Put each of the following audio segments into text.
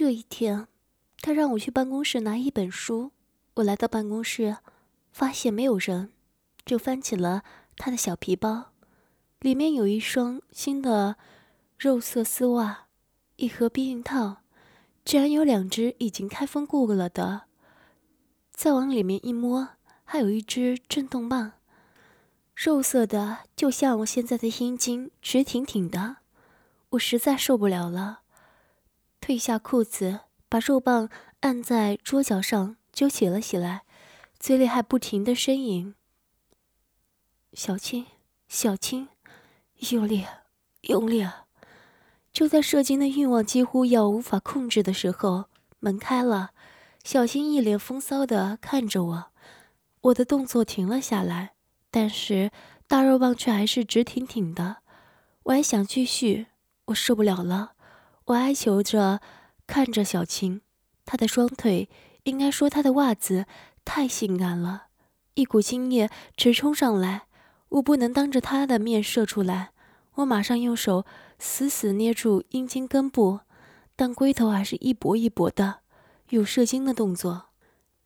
这一天，他让我去办公室拿一本书。我来到办公室，发现没有人，就翻起了他的小皮包，里面有一双新的肉色丝袜，一盒避孕套，居然有两只已经开封过了的。再往里面一摸，还有一只震动棒，肉色的就像我现在的阴茎，直挺挺的。我实在受不了了，褪下裤子，把肉棒按在桌角上揪起了起来，嘴里还不停地呻吟：“小青，小青，用力，用力！”就在射精的欲望几乎要无法控制的时候，门开了，小青一脸风骚地看着我，我的动作停了下来，但是大肉棒却还是直挺挺的。我还想继续，我受不了了，我哀求着看着小青，她的双腿，应该说她的袜子，太性感了，一股精液直冲上来，我不能当着她的面射出来。我马上用手死死捏住阴茎根部，但龟头还是一搏一搏的，有射精的动作。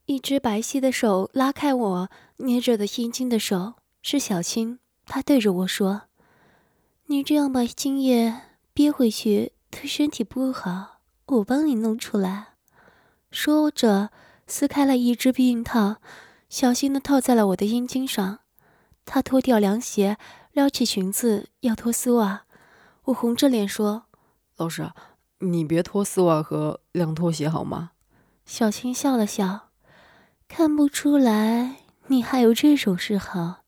一只白皙的手拉开我捏着的阴茎的手，是小青，她对着我说：“你这样把精液憋回去对身体不好，我帮你弄出来。”说着撕开了一只避孕套，小心地套在了我的阴茎上。她脱掉凉鞋，撩起裙子要脱丝袜，我红着脸说：“老师，你别脱丝袜和凉拖鞋好吗？”小青笑了笑：“看不出来你还有这种嗜好。”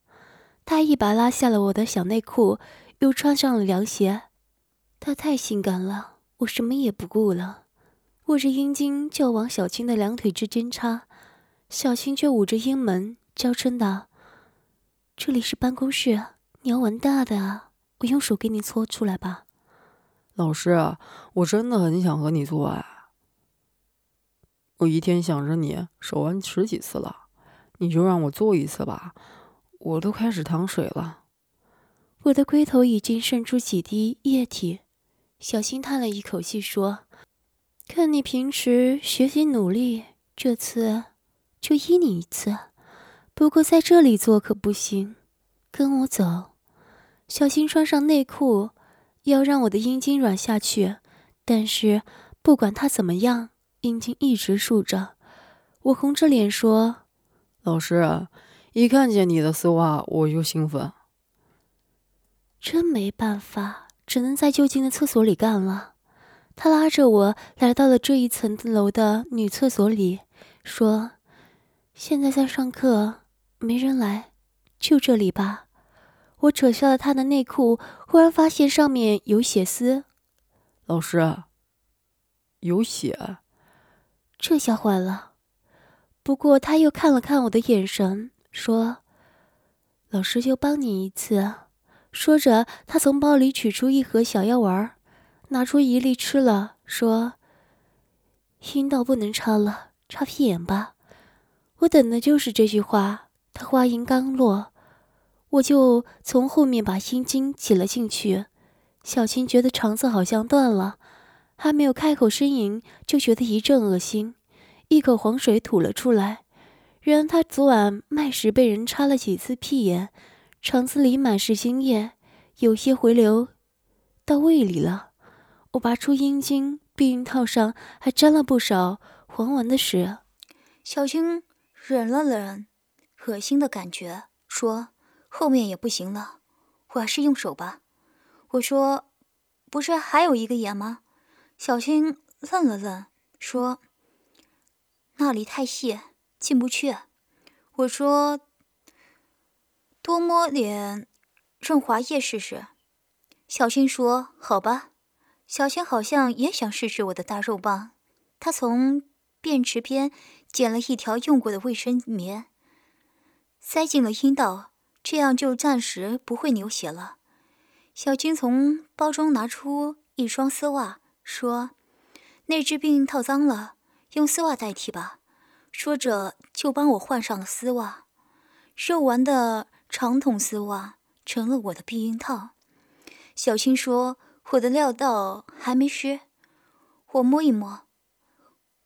她一把拉下了我的小内裤，又穿上了凉鞋。她太性感了，我什么也不顾了，握着阴茎就往小青的两腿之间插，小青却捂着阴门娇嗔道：“这里是办公室，你要玩大的啊！我用手给你搓出来吧。”老师，我真的很想和你做爱。我一天想着你，手玩十几次了，你就让我做一次吧，我都开始淌水了。我的龟头已经渗出几滴液体。小新叹了一口气说：“看你平时学习努力，这次就依你一次，不过在这里做可不行，跟我走。”小青穿上内裤，要让我的阴茎软下去，但是不管她怎么样，阴茎一直竖着。我红着脸说：“老师，一看见你的丝袜我就兴奋。”真没办法，只能在就近的厕所里干了。他拉着我来到了这一层楼的女厕所里，说：“现在在上课，没人来，就这里吧。”我扯下了他的内裤，忽然发现上面有血丝。老师，有血？这下坏了。不过他又看了看我的眼神，说：“老师就帮你一次。”说着，他从包里取出一盒小药丸，拿出一粒吃了，说：“阴道不能插了，插屁眼吧。”我等的就是这句话。他话音刚落，我就从后面把阴茎挤了进去。小青觉得肠子好像断了，还没有开口呻吟，就觉得一阵恶心，一口黄水吐了出来。原来她昨晚卖时被人插了几次屁眼，肠子里满是精液，有些回流到胃里了。我拔出阴茎，避孕套上还沾了不少黄丸的屎。小青忍了忍恶心的感觉，说：“后面也不行了，我还是用手吧。”我说：“不是还有一个眼吗？”小青愣了愣，说：“那里太细，进不去。”我说：“多摸点润滑液试试。”小青说：“好吧。”小青好像也想试试我的大肉棒，她从便池边捡了一条用过的卫生棉，塞进了阴道。这样就暂时不会流血了。小青从包中拿出一双丝袜，说：“那只避孕套脏了，用丝袜代替吧。”说着就帮我换上了丝袜，肉丸的长筒丝袜成了我的避孕套。小青说：“我的料到还没湿。”我摸一摸，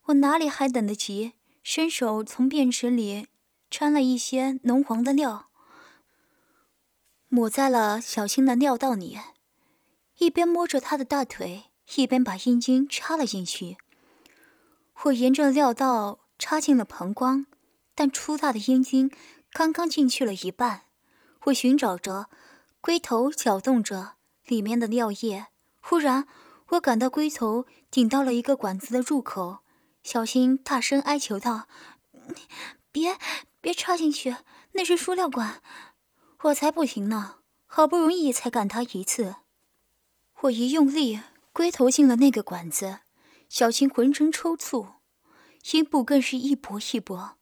我哪里还等得及，伸手从便池里掺了一些浓黄的料，抹在了小青的尿道里，一边摸着她的大腿，一边把阴茎插了进去。我沿着尿道插进了膀胱，但粗大的阴茎刚刚进去了一半，我寻找着，龟头搅动着里面的尿液。忽然我感到龟头顶到了一个管子的入口，小青大声哀求道：“别插进去，那是输尿管。”我才不停呢，好不容易才赶他一次。我一用力，龟头进了那个管子，小青浑身抽搐，阴部更是一搏一搏，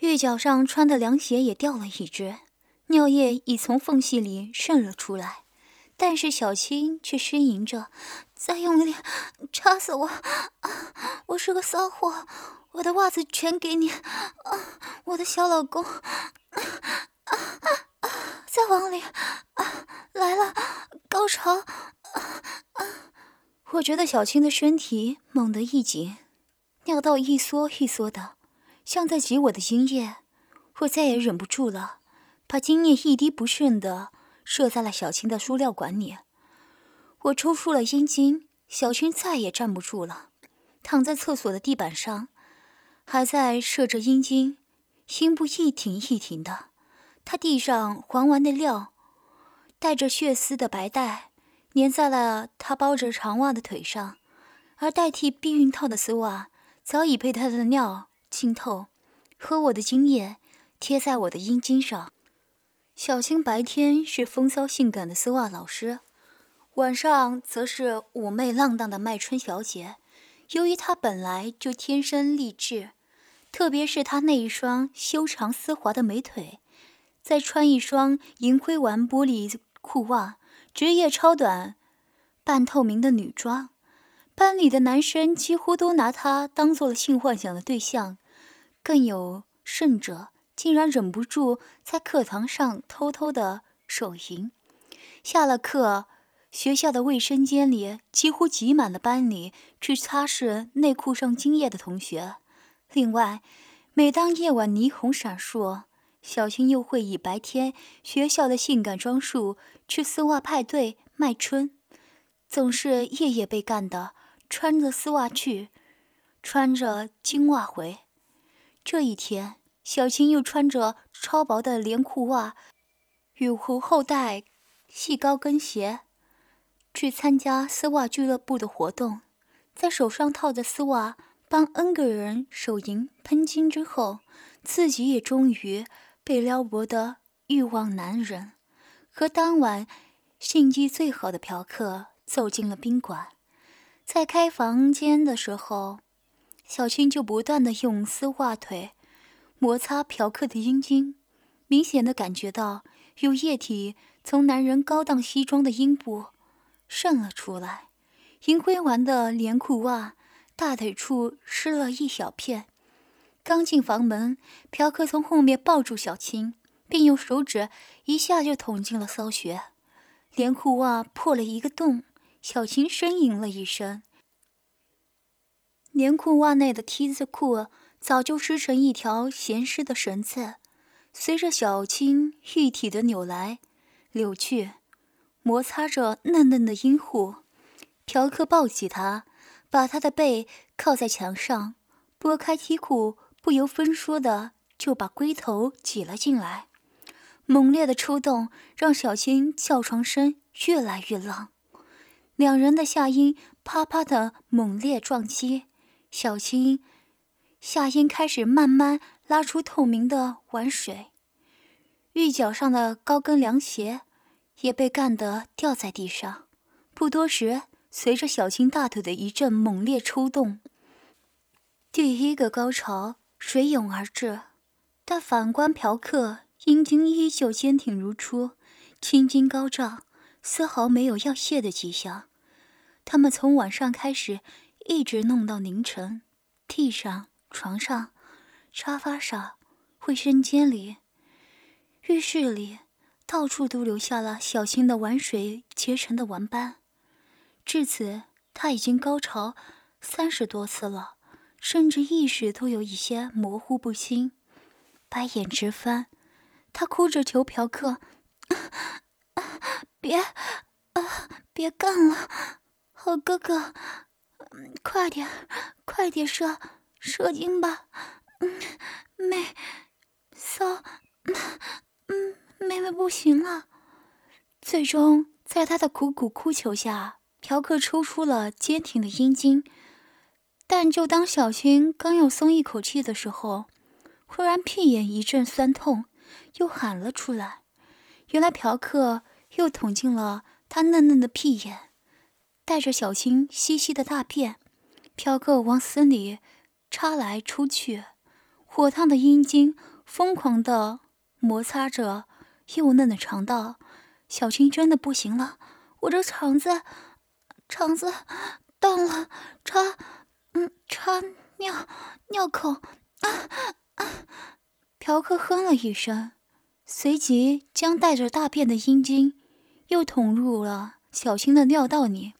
玉脚上穿的凉鞋也掉了一只，尿液已从缝隙里渗了出来。但是小青却呻吟着：“再用力，插死我！我是个骚货，我的袜子全给你！我的小老公！再往里！来了，高潮！我觉得小青的身体猛地一紧，尿道一缩一缩的，像在挤我的精液。我再也忍不住了，把精液一滴不剩的射在了小青的输尿管里。我抽出了阴茎，小青再也站不住了，躺在厕所的地板上，还在射着阴茎，心不一挺一挺的。她地上黄丸的料，带着血丝的白带粘在了她包着长袜的腿上，而代替避孕套的丝袜早已被她的尿浸透，和我的精液贴在我的阴茎上。小青白天是风骚性感的丝袜老师，晚上则是妩媚浪荡的麦春小姐。由于她本来就天生丽质，特别是她那一双修长丝滑的美腿，再穿一双银灰丸玻璃裤袜，职业超短半透明的女装，班里的男生几乎都拿她当做了性幻想的对象，更有甚者竟然忍不住在课堂上偷偷的手淫。下了课，学校的卫生间里几乎挤满了班里去擦拭内裤上精液的同学。另外，每当夜晚霓虹闪烁，小青又会以白天学校的性感装束去丝袜派对卖春，总是夜夜被干的，穿着丝袜去，穿着金袜回。这一天，小青又穿着超薄的连裤袜与无后带细高跟鞋去参加丝袜俱乐部的活动，在手上套着丝袜帮 N 个人手淫喷精之后，自己也终于被撩拨的欲望男人和当晚性技最好的嫖客走进了宾馆。在开房间的时候，小青就不断的用丝袜腿摩擦嫖客的阴茎，明显的感觉到有液体从男人高档西装的阴部渗了出来，银灰丸的连裤袜大腿处湿了一小片。刚进房门，嫖客从后面抱住小青，并用手指一下就捅进了骚穴，连裤袜破了一个洞，小青呻吟了一声，连裤袜内的 T 字裤早就湿成一条咸湿的绳子，随着小青玉体的扭来扭去，摩擦着嫩嫩的阴户。嫖客抱起她，把她的背靠在墙上，拨开 T 裤，不由分说的就把龟头挤了进来。猛烈的抽动让小青叫床声越来越浪，两人的下阴啪啪的猛烈撞击，小青下阴开始慢慢拉出透明的玩水，玉脚上的高跟凉鞋也被干得掉在地上。不多时，随着小青大腿的一阵猛烈抽动，第一个高潮水涌而至，但反观嫖客阴茎依旧坚挺如初，青筋高涨，丝毫没有要泄的迹象。他们从晚上开始一直弄到凌晨，地上、床上、沙发上、卫生间里、浴室里，到处都留下了小青的玩水结成的玩斑。至此，她已经高潮30多次了，甚至意识都有一些模糊不清，白眼直翻。他哭着求嫖客：“别干了，好哥哥，快点射精吧，妹妹不行了。”最终，在他的苦苦哭求下，嫖客抽出了坚挺的阴茎。但就当小军刚要松一口气的时候，忽然屁眼一阵酸痛，又喊了出来。原来嫖客又捅进了他嫩嫩的屁眼，带着小军稀稀的大便，嫖客往死里插来出去，火烫的阴茎疯狂地摩擦着幼嫩的肠道。小军真的不行了，我这肠子断了，插尿口！嫖客哼了一声，随即将带着大便的阴茎又捅入了小军的尿道里。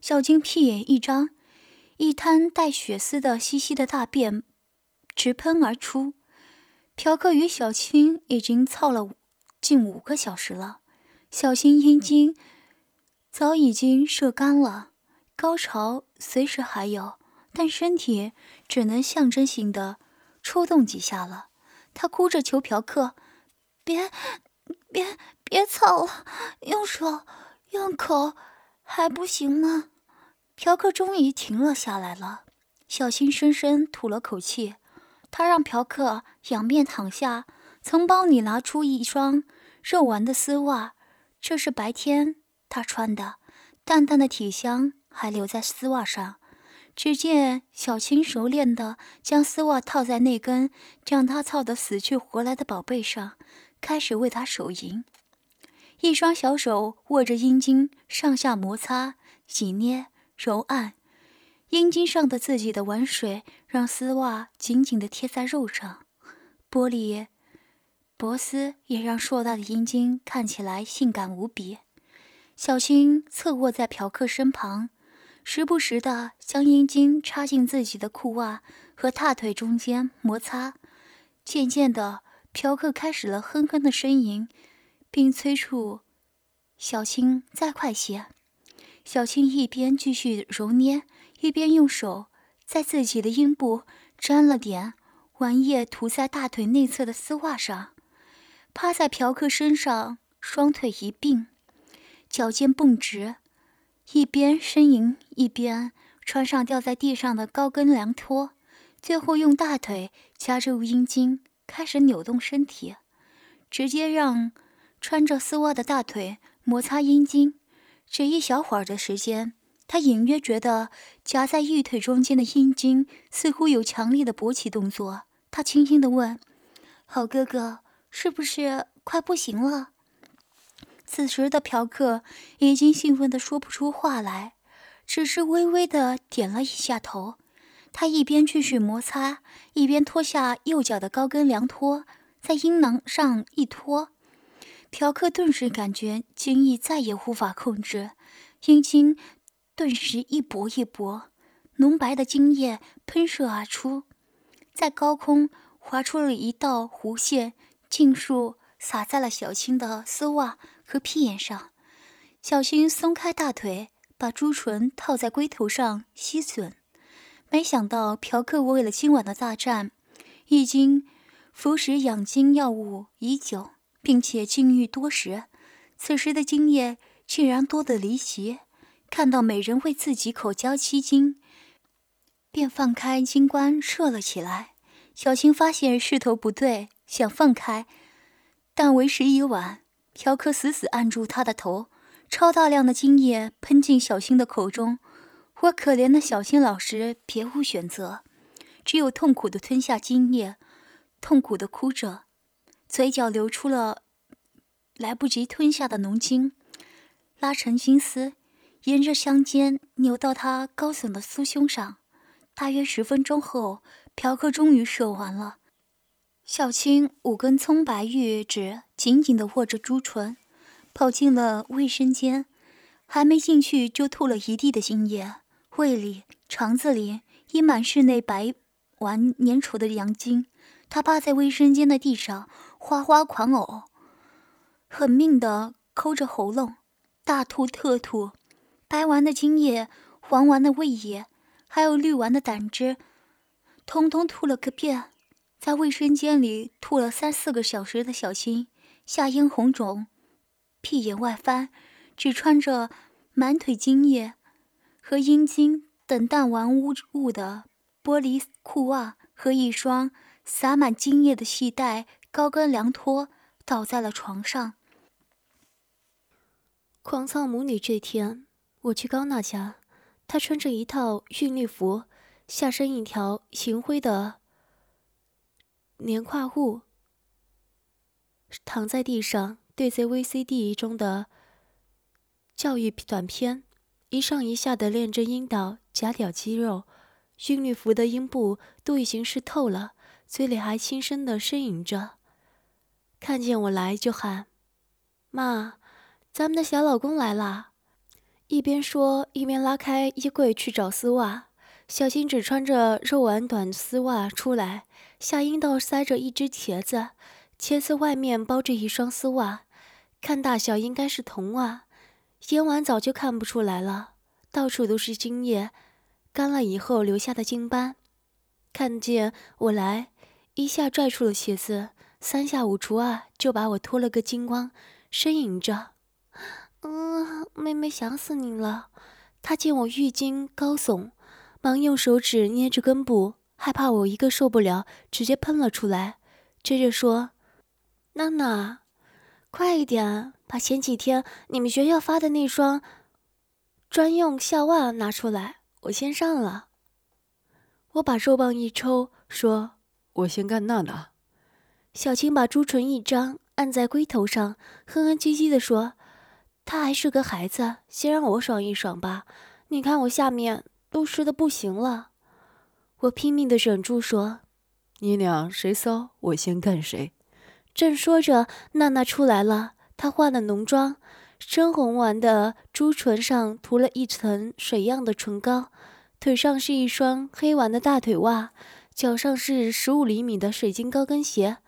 小军屁眼一张，一滩带血丝的稀稀的大便直喷而出。嫖客与小军已经操了近5个小时了，小军阴茎早已经射干了，高潮随时还有，但身体只能象征性的抽动几下了。他哭着求嫖客：“别操了，用手用口还不行吗？”嫖客终于停了下来了。小军深深吐了口气，他让嫖客仰面躺下，从包里拿出一双肉丸的丝袜，这是白天他穿的，淡淡的体香还留在丝袜上。只见小军熟练地将丝袜套在那根将他操得死去活来的宝贝上，开始为他手淫。一双小手握着阴茎上下摩擦、挤捏、揉按，阴茎上的自己的玩水让丝袜紧紧地贴在肉上，玻璃脖丝也让硕大的阴茎看起来性感无比。小军侧卧在嫖客身旁，时不时地将阴茎插进自己的裤袜和大腿中间摩擦。渐渐地，嫖客开始了哼哼的呻吟，并催促小青再快些。小青一边继续揉捏，一边用手在自己的阴部沾了点玩液，涂在大腿内侧的丝袜上，趴在嫖客身上，双腿一并，脚尖蹦直，一边呻吟一边穿上掉在地上的高跟凉拖，最后用大腿夹住阴茎开始扭动身体，直接让穿着丝袜的大腿摩擦阴茎。只一小会儿的时间，他隐约觉得夹在一腿中间的阴茎似乎有强烈的勃起动作。他轻轻地问：“好哥哥，是不是快不行了？”此时的嫖客已经兴奋得说不出话来，只是微微地点了一下头。他一边继续摩擦，一边脱下右脚的高跟凉拖，在阴囊上一拖。嫖客顿时感觉精液再也无法控制，阴茎顿时一搏一搏，浓白的精液喷射而出，在高空划出了一道弧线，尽数洒在了小军的丝袜和屁眼上。小军松开大腿，把朱唇套在龟头上吸吮。没想到嫖客为了今晚的大战已经服食养精药物已久，并且禁欲多时，此时的精液竟然多得离奇。看到美人为自己口交吸精，便放开精关射了起来。小军发现势头不对，想放开，但为时已晚，嫖客死死按住他的头，超大量的精液喷进小军的口中。我可怜的小军老师别无选择，只有痛苦地吞下精液，痛苦地哭着，嘴角流出了来不及吞下的浓精，拉成金丝，沿着香肩扭到他高耸的酥胸上。大约10分钟后，嫖客终于射完了。小青5根葱白玉指紧紧地握着朱唇，跑进了卫生间，还没进去就吐了一地的精液，胃里、肠子里已满室内白完粘稠的阳精。他趴在卫生间的地上哗哗狂呕，狠命地抠着喉咙，大吐特吐，白丸的精液、黄丸的胃液，还有绿丸的胆汁，通通吐了个遍。在卫生间里吐了3-4个小时的小新，下咽红肿，屁眼外翻，只穿着满腿精液和阴茎等淡丸污物的玻璃裤袜和一双洒满精液的细带高跟凉拖，倒在了床上。狂躁母女这天，我去高娜家，她穿着一套韵律服，下身一条行灰的棉胯裤，躺在地上对着 VCD 中的教育短片，一上一下的练着阴道夹屌肌肉。韵律服的阴部都已经湿透了，嘴里还轻声的呻吟着，看见我来就喊：“妈，咱们的小老公来啦！”一边说一边拉开衣柜去找丝袜。小新只穿着肉丸短丝袜出来，下阴道塞着一只茄子，茄子外面包着一双丝袜，看大小应该是童袜。腌完早就看不出来了，到处都是精液，干了以后留下的精斑。看见我来，一下拽住了鞋子，3下5除2就把我脱了个精光，呻吟着：“妹妹想死你了。”他见我浴巾高耸，忙用手指捏着根部，害怕我一个受不了，直接喷了出来。接着说：“娜娜，快一点，把前几天你们学校发的那双专用校袜拿出来，我先上了。”我把肉棒一抽，说：“我先干娜娜。”小青把朱唇一张，按在龟头上，哼哼唧唧地说：“他还是个孩子，先让我爽一爽吧，你看我下面都湿的不行了。”我拼命地忍住说：“你俩谁骚，我先干谁。”正说着，娜娜出来了，她换了浓妆，深红丸的朱唇上涂了一层水样的唇膏，腿上是一双黑丸的大腿袜，脚上是15厘米的水晶高跟鞋。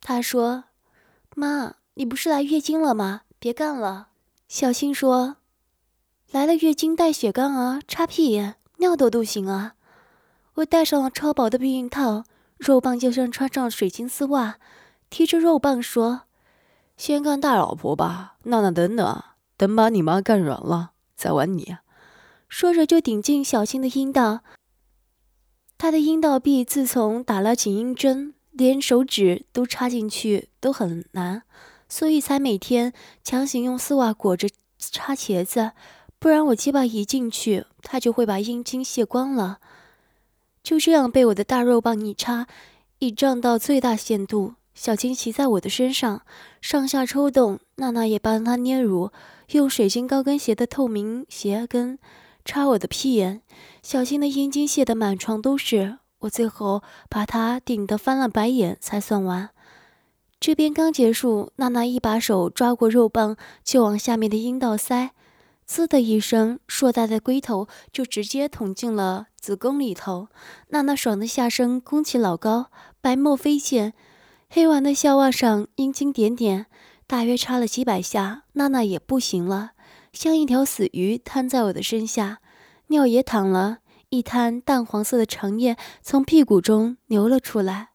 他说：“妈，你不是来月经了吗？别干了。”小新说：“来了月经带血杠啊，插屁眼、尿斗都行啊。”我戴上了超薄的避孕套，肉棒就像穿上水晶丝袜，提着肉棒说：“先干大老婆吧，娜娜，等把你妈干软了再玩你。”说着就顶进小新的阴道，他的阴道壁自从打了紧阴针，连手指都插进去都很难，所以才每天强行用丝袜裹着插茄子，不然我鸡巴一进去，他就会把阴茎卸光了。就这样被我的大肉棒一插，一胀到最大限度，小青骑在我的身上，上下抽动，娜娜也帮他捏乳，用水晶高跟鞋的透明鞋跟插我的屁眼，小新的阴茎泄得满床都是，我最后把他顶得翻了白眼才算完。这边刚结束，娜娜一把手抓过肉棒就往下面的阴道塞，滋的一声，硕大的龟头就直接捅进了子宫里头。娜娜爽的下身弓起老高，白沫飞溅，黑丸的校袜上阴茎点点，大约插了几百下，娜娜也不行了，像一条死鱼瘫在我的身下，尿也淌了，一滩淡黄色的长液从屁股中流了出来。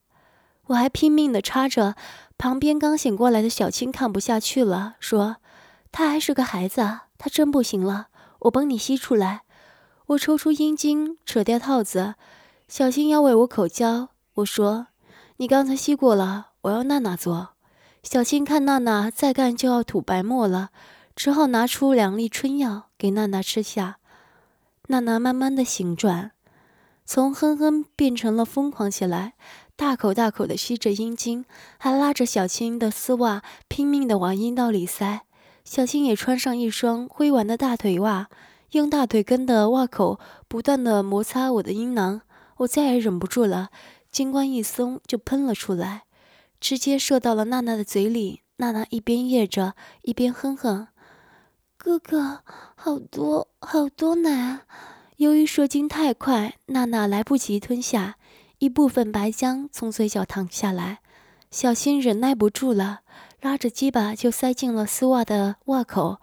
我还拼命地插着，旁边刚醒过来的小青看不下去了，说：“他还是个孩子啊，他真不行了，我帮你吸出来。”我抽出阴茎，扯掉套子，小青要为我口交，我说：“你刚才吸过了，我要娜娜做。”小青看娜娜再干就要吐白沫了，只好拿出2粒春药给娜娜吃下。娜娜慢慢的醒转，从哼哼变成了疯狂起来，大口大口的吸着阴茎，还拉着小青的丝袜拼命的往阴道里塞。小青也穿上一双灰丸的大腿袜，用大腿根的袜口不断的摩擦我的阴囊，我再也忍不住了，精冠一松就喷了出来，直接射到了娜娜的嘴里。娜娜一边噎着一边哼哼：“哥哥，好多好多奶，由于射精太快，娜娜来不及吞下，一部分白浆从嘴角淌下来。小新忍耐不住了，拉着鸡巴就塞进了丝袜的袜口。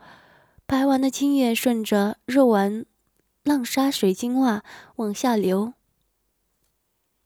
白丸的精液顺着肉丸浪莎水晶袜往下流。